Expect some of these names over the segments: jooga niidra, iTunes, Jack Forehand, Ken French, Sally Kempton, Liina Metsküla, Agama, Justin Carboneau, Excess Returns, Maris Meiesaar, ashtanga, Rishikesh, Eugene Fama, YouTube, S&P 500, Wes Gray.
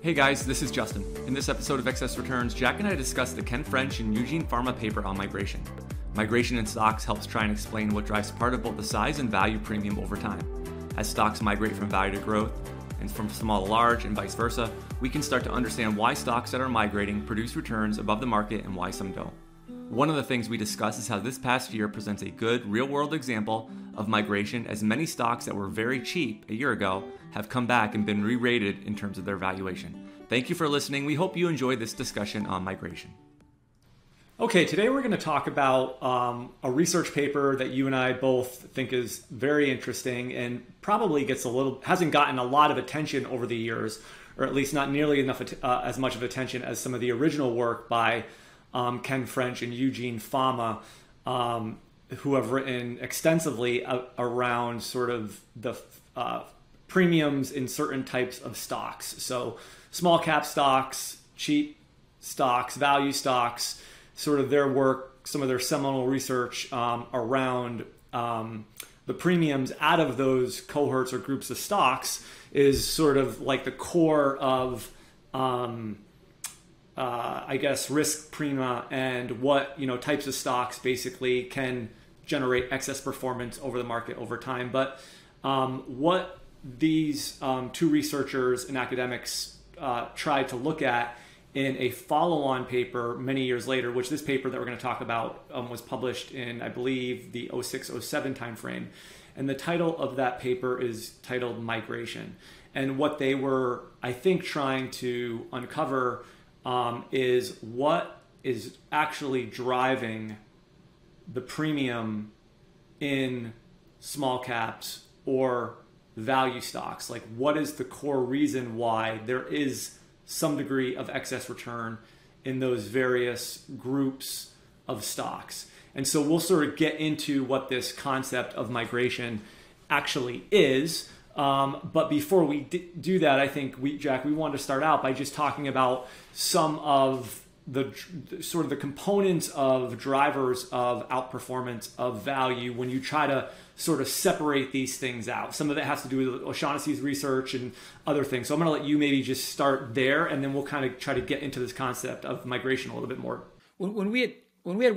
Hey guys, this is Justin. In this episode of Excess Returns, Jack and I discuss the Ken French and Eugene Fama paper on migration. Migration in stocks helps try and explain what drives part of both the size and value premium over time. As stocks migrate from value to growth and from small to large and vice versa, we can start to understand why stocks that are migrating produce returns above the market and why some don't. One of the things we discuss is how this past year presents a good real-world example of migration, as many stocks that were very cheap a year ago have come back and been re-rated in terms of their valuation. Thank you for listening. We hope you enjoyed this discussion on migration. Okay, today we're going to talk about a research paper that you and I both think is very interesting and probably hasn't gotten a lot of attention over the years, or at least not nearly enough as much of attention as some of the original work by Ken French and Eugene Fama, who have written extensively around sort of the premiums in certain types of stocks. So small cap stocks, cheap stocks, value stocks, sort of their work, some of their seminal research around the premiums out of those cohorts or groups of stocks is sort of like the core of, I guess, risk prima, and what types of stocks basically can generate excess performance over the market over time. But what these two researchers and academics tried to look at in a follow-on paper many years later, which this paper that we're going to talk about was published in, I believe, the 06-07 timeframe. And the title of that paper is titled Migration. And what they were, I think, trying to uncover is what is actually driving the premium in small caps or value stocks. Like, what is the core reason why there is some degree of excess return in those various groups of stocks? And so we'll sort of get into what this concept of migration actually is. But before we do that, I think, Jack, we want to start out by just talking about some of the sort of the components of drivers of outperformance of value when you try to sort of separate these things out. Some of it has to do with O'Shaughnessy's research and other things. So I'm going to let you maybe just start there, and then we'll kind of try to get into this concept of migration a little bit more. When we had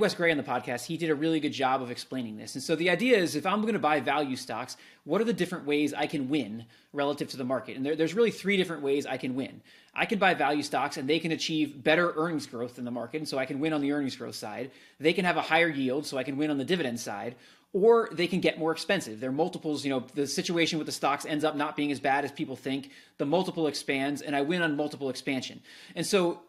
Wes Gray on the podcast, he did a really good job of explaining this. And so the idea is, if I'm going to buy value stocks, what are the different ways I can win relative to the market? And there's really three different ways I can win. I can buy value stocks and they can achieve better earnings growth than the market, and so I can win on the earnings growth side. They can have a higher yield, so I can win on the dividend side. Or they can get more expensive. Their multiples, the situation with the stocks ends up not being as bad as people think. The multiple expands, and I win on multiple expansion. And so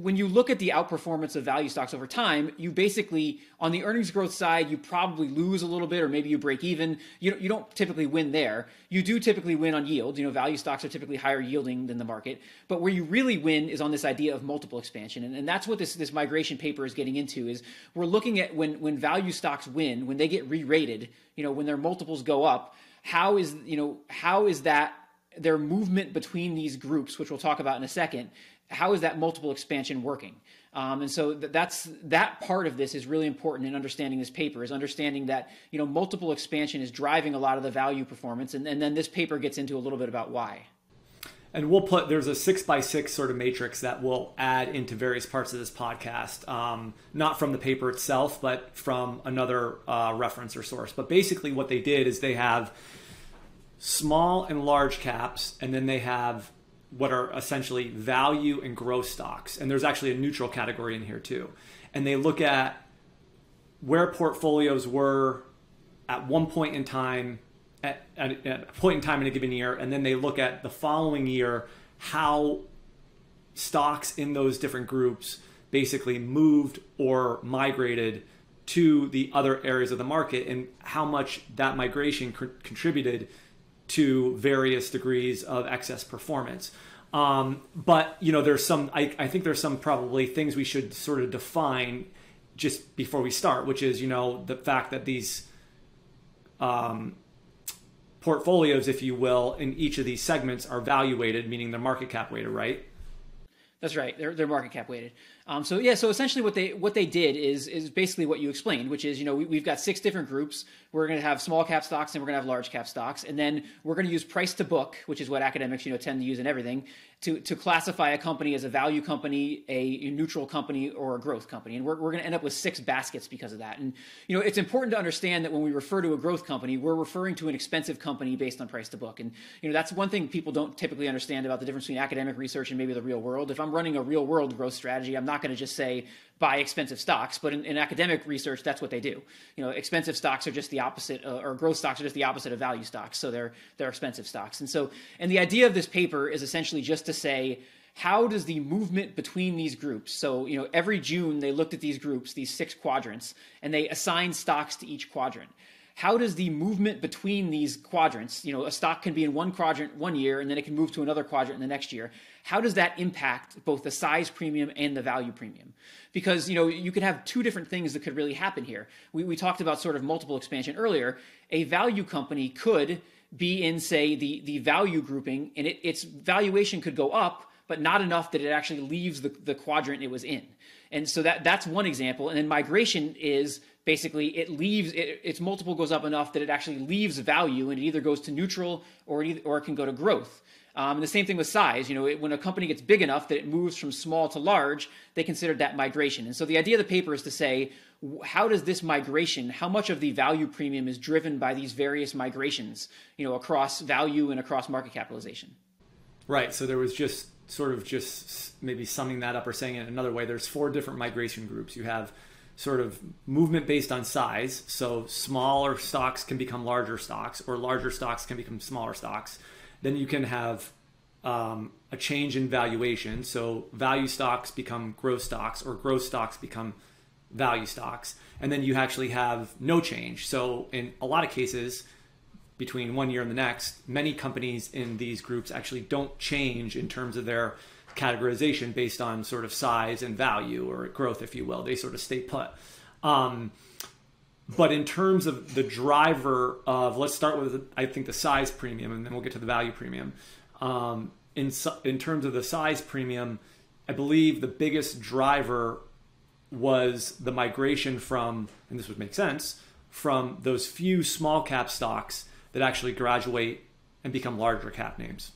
when you look at the outperformance of value stocks over time, you basically, on the earnings growth side, you probably lose a little bit, or maybe you break even. You don't typically win there. You do typically win on yield. Value stocks are typically higher yielding than the market. But where you really win is on this idea of multiple expansion. And that's what this migration paper is getting into, is we're looking at when value stocks win, when they get re-rated, when their multiples go up, how is that their movement between these groups, which we'll talk about in a second, how is that multiple expansion working? And so that part of this is really important in understanding this paper, is understanding that, multiple expansion is driving a lot of the value performance. And then this paper gets into a little bit about why. And there's a 6x6 sort of matrix that we'll add into various parts of this podcast, not from the paper itself, but from another reference or source. But basically what they did is they have small and large caps, and then they have what are essentially value and growth stocks. And there's actually a neutral category in here too. And they look at where portfolios were at one point in time, at a point in time in a given year, and then they look at the following year how stocks in those different groups basically moved or migrated to the other areas of the market, and how much that migration contributed to various degrees of excess performance. But you know, there's some, I think there's some probably things we should sort of define just before we start, which is, you know, the fact that these portfolios, if you will, in each of these segments are valuated, meaning they're market cap weighted, right? That's right. They're market cap weighted. So yeah. So essentially, what they did is basically what you explained, which is, you know, we've got 6 different groups. We're going to have small cap stocks, and we're going to have large cap stocks, and then we're going to use price to book, which is what academics, you know, tend to use in everything, to classify a company as a value company, a neutral company, or a growth company. And we're going to end up with 6 baskets because of that. And you know, it's important to understand that when we refer to a growth company, we're referring to an expensive company based on price to book. And you know, that's one thing people don't typically understand about the difference between academic research and maybe the real world. If I'm running a real world growth strategy, I'm not going to just say buy expensive stocks, but in academic research, that's what they do. You know, expensive stocks are just the opposite, or growth stocks are just the opposite of value stocks. So they're expensive stocks. And so, and the idea of this paper is essentially just to say, how does the movement between these groups? So, you know, every June they looked at these groups, these 6 quadrants, and they assigned stocks to each quadrant. How does the movement between these quadrants, you know, a stock can be in one quadrant one year and then it can move to another quadrant in the next year. How does that impact both the size premium and the value premium? Because, you know, you could have 2 different things that could really happen here. We talked about sort of multiple expansion earlier. A value company could be in, say, the value grouping, and its valuation could go up, but not enough that it actually leaves the quadrant it was in. And so that's one example. And then migration is basically it leaves, its multiple goes up enough that it actually leaves value and it either goes to neutral or it can go to growth. And the same thing with size. You know, when a company gets big enough that it moves from small to large, they consider that migration. And so the idea of the paper is to say, how does this migration, how much of the value premium is driven by these various migrations, you know, across value and across market capitalization? Right. So there was just sort of just maybe summing that up or saying it another way, there's 4 different migration groups. You have sort of movement based on size. So smaller stocks can become larger stocks, or larger stocks can become smaller stocks. Then you can have a change in valuation. So value stocks become growth stocks, or growth stocks become value stocks. And then you actually have no change. So in a lot of cases, between one year and the next, many companies in these groups actually don't change in terms of their categorization based on sort of size and value or growth, if you will. They sort of stay put. But in terms of the driver of, let's start with, I think, the size premium, and then we'll get to the value premium. In terms of the size premium, I believe the biggest driver was the migration from, and this would make sense, from those few small cap stocks that actually graduate and become larger cap names.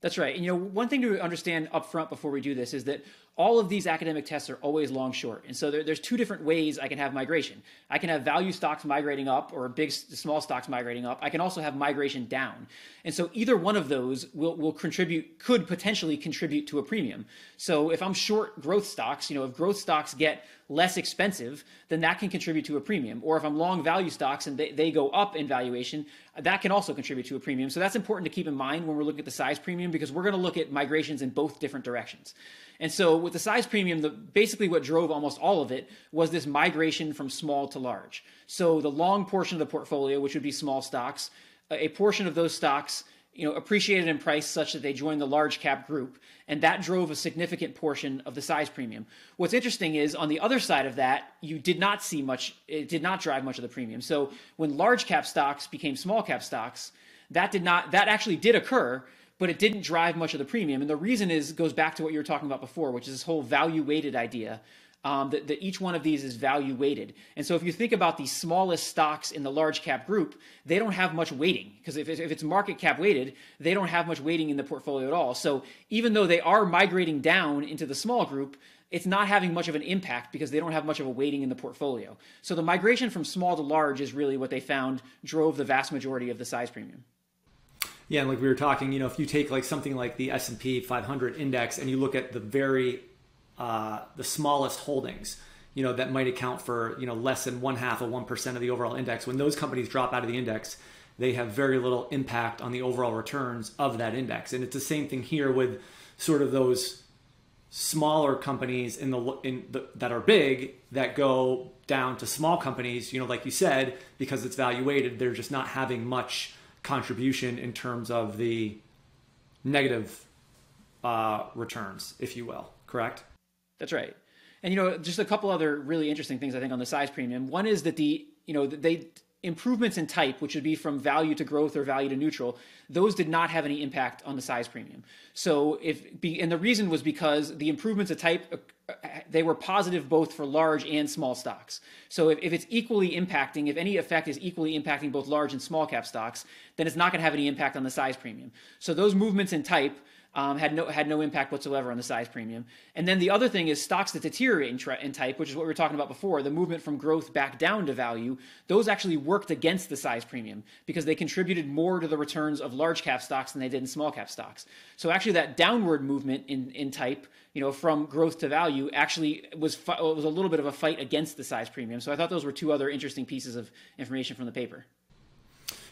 That's right. And you know, one thing to understand up front before we do this is that all of these academic tests are always long short. And so there's 2 different ways I can have migration. I can have value stocks migrating up, or big small stocks migrating up. I can also have migration down. And so either one of those will contribute, could potentially contribute to a premium. So if I'm short growth stocks, you know, if growth stocks get less expensive, then that can contribute to a premium. Or if I'm long value stocks and they go up in valuation, that can also contribute to a premium. So that's important to keep in mind when we're looking at the size premium, because we're going to look at migrations in both different directions. And so with the size premium, basically what drove almost all of it was this migration from small to large. So the long portion of the portfolio, which would be small stocks, a portion of those stocks, you know, appreciated in price such that they joined the large cap group. And that drove a significant portion of the size premium. What's interesting is on the other side of that, you did not see much, it did not drive much of the premium. So when large cap stocks became small cap stocks, that actually did occur, but it didn't drive much of the premium. And the reason goes back to what you were talking about before, which is this whole value weighted idea, that each one of these is value weighted. And so if you think about the smallest stocks in the large cap group, they don't have much weighting, because if it's market cap weighted, they don't have much weighting in the portfolio at all. So even though they are migrating down into the small group, it's not having much of an impact because they don't have much of a weighting in the portfolio. So the migration from small to large is really what they found drove the vast majority of the size premium. Yeah, and like we were talking, you know, if you take like something like the S&P 500 index and you look at the very the smallest holdings, you know, that might account for, you know, less than 0.5% of the overall index. When those companies drop out of the index, they have very little impact on the overall returns of that index. And it's the same thing here with sort of those smaller companies that are big that go down to small companies. You know, like you said, because it's valuated, they're just not having much contribution in terms of the negative returns, if you will, correct? That's right. And, you know, just a couple other really interesting things, I think, on the size premium. One is that the, you know, they improvements in type, which would be from value to growth or value to neutral, those did not have any impact on the size premium. So and the reason was because the improvements of type, they were positive both for large and small stocks. So if it's equally impacting, if any effect is equally impacting both large and small cap stocks, then it's not going to have any impact on the size premium. So those movements in type had no impact whatsoever on the size premium. And then the other thing is stocks that deteriorate in type, which is what we were talking about before, the movement from growth back down to value, those actually worked against the size premium because they contributed more to the returns of large cap stocks than they did in small cap stocks. So actually that downward movement in type, you know, from growth to value actually was a little bit of a fight against the size premium. So I thought those were two other interesting pieces of information from the paper.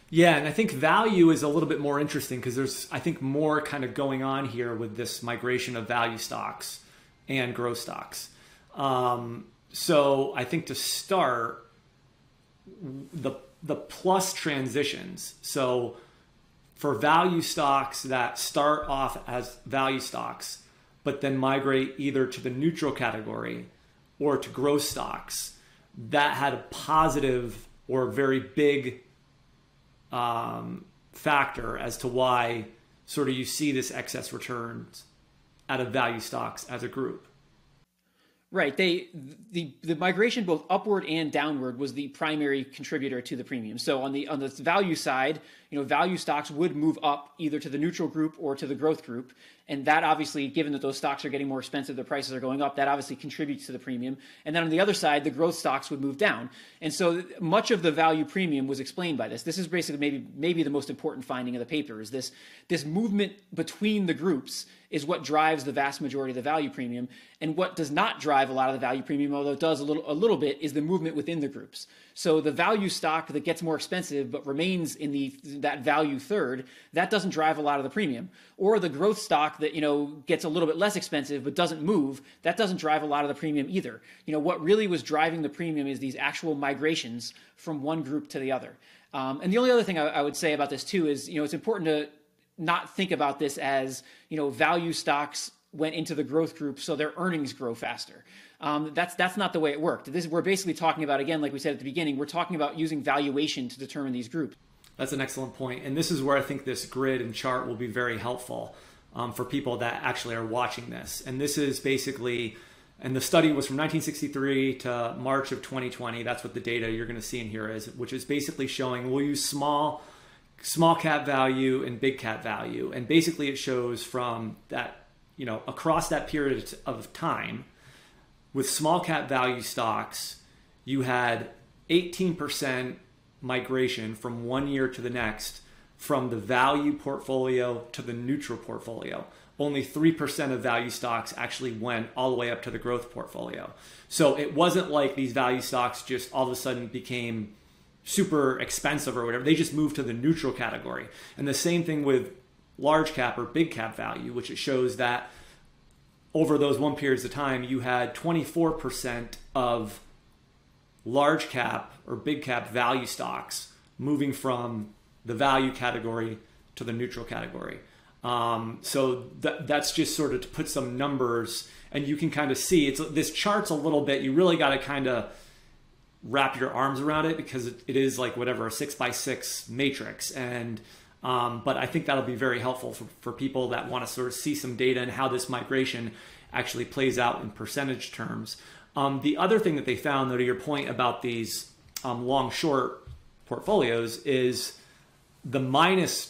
Yeah, and I think value is a little bit more interesting because there's, I think, more kind of going on here with this migration of value stocks and growth stocks. So I think to start, the plus transitions. So for value stocks that start off as value stocks, but then migrate either to the neutral category or to growth stocks, that had a positive or very big factor as to why sort of you see this excess returns out of value stocks as a group. Right. The migration both upward and downward was the primary contributor to the premium. So on the value side, you know, value stocks would move up either to the neutral group or to the growth group. And that obviously, given that those stocks are getting more expensive, their prices are going up, that obviously contributes to the premium. And then on the other side, the growth stocks would move down. And so much of the value premium was explained by this. This is basically maybe the most important finding of the paper is this movement between the groups is what drives the vast majority of the value premium. And what does not drive a lot of the value premium, although it does a little bit, is the movement within the groups. So the value stock that gets more expensive but remains in that value third, that doesn't drive a lot of the premium. Or the growth stock that, you know, gets a little bit less expensive but doesn't move, that doesn't drive a lot of the premium either. You know, what really was driving the premium is these actual migrations from one group to the other. And the only other thing I would say about this too is, you know, it's important to not think about this as, you know, value stocks went into the growth group so their earnings grow faster. That's not the way it worked. We're basically talking about, again, like we said at the beginning, we're talking about using valuation to determine these groups. That's an excellent point. And this is where I think this grid and chart will be very helpful for people that actually are watching this. And this is basically, and the study was from 1963 to March of 2020. That's what the data you're going to see in here is, which is basically showing we'll use small cap value and big cap value. And basically it shows from that, you know, across that period of time, with small cap value stocks, you had 18% migration from one year to the next from the value portfolio to the neutral portfolio. Only 3% of value stocks actually went all the way up to the growth portfolio. So it wasn't like these value stocks just all of a sudden became super expensive or whatever. They just moved to the neutral category. And the same thing with large cap or big cap value, which it shows that over those one periods of time, you had 24% of large cap or big cap value stocks moving from the value category to the neutral category. So that's just sort of to put some numbers, and you can kind of see this chart's a little bit, you really got to kind of wrap your arms around it because it is like whatever, a 6x6 matrix. And but I think that'll be very helpful for people that want to sort of see some data and how this migration actually plays out in percentage terms. The other thing that they found, though, to your point about these long-short portfolios, is the minus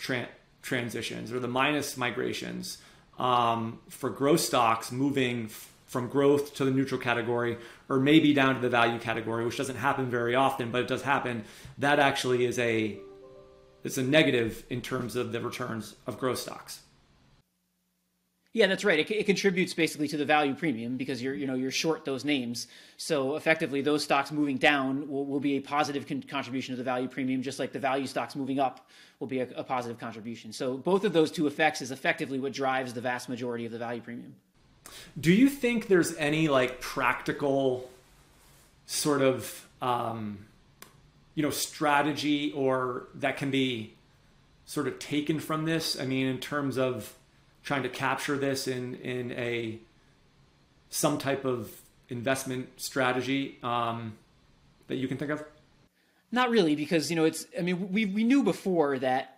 transitions or the minus migrations for growth stocks moving from growth to the neutral category or maybe down to the value category, which doesn't happen very often, but it does happen. That actually is it's a negative in terms of the returns of growth stocks. Yeah, that's right. It contributes basically to the value premium because you're short those names. So effectively, those stocks moving down will be a positive contribution to the value premium, just like the value stocks moving up will be a positive contribution. So both of those two effects is effectively what drives the vast majority of the value premium. Do you think there's any like practical sort of strategy or that can be sort of taken from this? I mean, in terms of trying to capture this in a some type of investment strategy that you can think of? Not really, because, you know, it's, I mean, we knew before that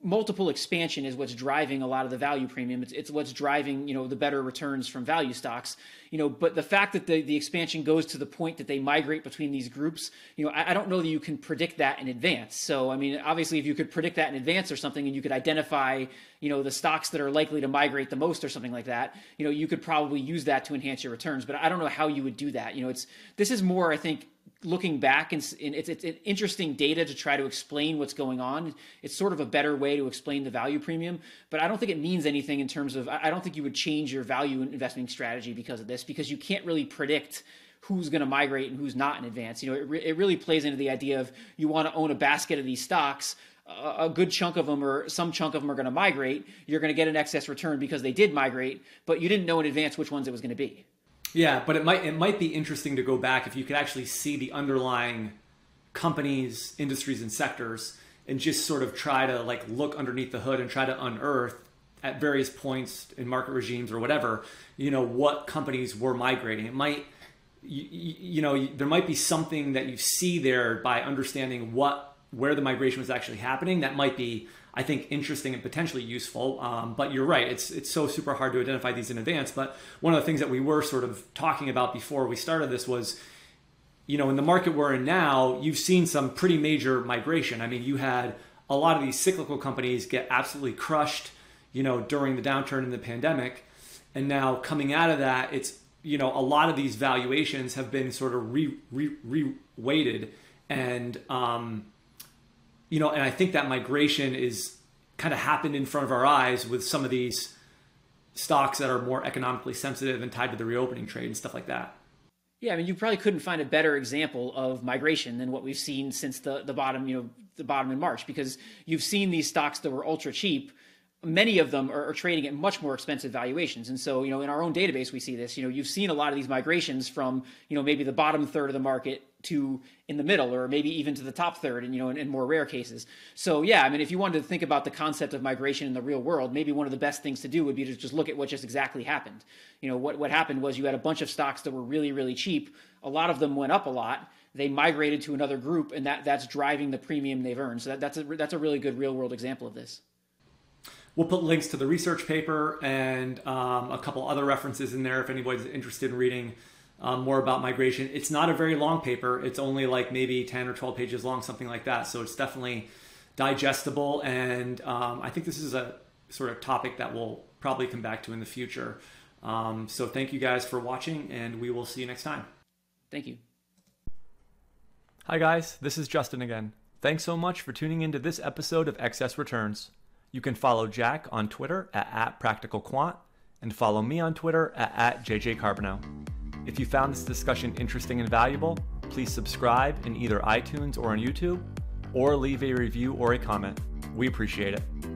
multiple expansion is what's driving a lot of the value premium. It's what's driving, you know, the better returns from value stocks, you know, but the fact that the expansion goes to the point that they migrate between these groups, you know, I don't know that you can predict that in advance. So, I mean, obviously if you could predict that in advance or something, and you could identify, you know, the stocks that are likely to migrate the most or something like that, you know, you could probably use that to enhance your returns, but I don't know how you would do that. You know, this is more, I think, looking back, and it's interesting data to try to explain what's going on. It's sort of a better way to explain the value premium, but I don't think it means anything in terms of, I don't think you would change your value investing strategy because of this, because you can't really predict who's going to migrate and who's not in advance. You know, it really plays into the idea of you want to own a basket of these stocks. A good chunk of them or some chunk of them are going to migrate. You're going to get an excess return because they did migrate, but you didn't know in advance which ones it was going to be. Yeah, but it might be interesting to go back if you could actually see the underlying companies, industries, and sectors, and just sort of try to like look underneath the hood and try to unearth at various points in market regimes or whatever, you know, what companies were migrating. It might, you know, there might be something that you see there by understanding where the migration was actually happening. That might be, I think, interesting and potentially useful, but you're right. It's so super hard to identify these in advance. But one of the things that we were sort of talking about before we started this was, you know, in the market we're in now, you've seen some pretty major migration. I mean, you had a lot of these cyclical companies get absolutely crushed, you know, during the downturn in the pandemic. And now coming out of that, it's, you know, a lot of these valuations have been sort of re-weighted and, you know, and I think that migration is kind of happened in front of our eyes with some of these stocks that are more economically sensitive and tied to the reopening trade and stuff like that. Yeah, I mean, you probably couldn't find a better example of migration than what we've seen since the bottom, you know, the bottom in March, because you've seen these stocks that were ultra cheap. Many of them are trading at much more expensive valuations. And so, you know, in our own database, we see this, you know, you've seen a lot of these migrations from, you know, maybe the bottom third of the market to in the middle, or maybe even to the top third, and, you know, in more rare cases. So, yeah, I mean, if you wanted to think about the concept of migration in the real world, maybe one of the best things to do would be to just look at what just exactly happened. You know, what happened was you had a bunch of stocks that were really, really cheap. A lot of them went up a lot. They migrated to another group, and that's driving the premium they've earned. So that's a really good real world example of this. We'll put links to the research paper and a couple other references in there if anybody's interested in reading more about migration. It's not a very long paper. It's only like maybe 10 or 12 pages long, something like that. So it's definitely digestible. And I think this is a sort of topic that we'll probably come back to in the future. So thank you guys for watching, and we will see you next time. Thank you. Hi guys, this is Justin again. Thanks so much for tuning into this episode of Excess Returns. You can follow Jack on Twitter at @practicalquant and follow me on Twitter at @jjcarbono. If you found this discussion interesting and valuable, please subscribe in either iTunes or on YouTube, or leave a review or a comment. We appreciate it.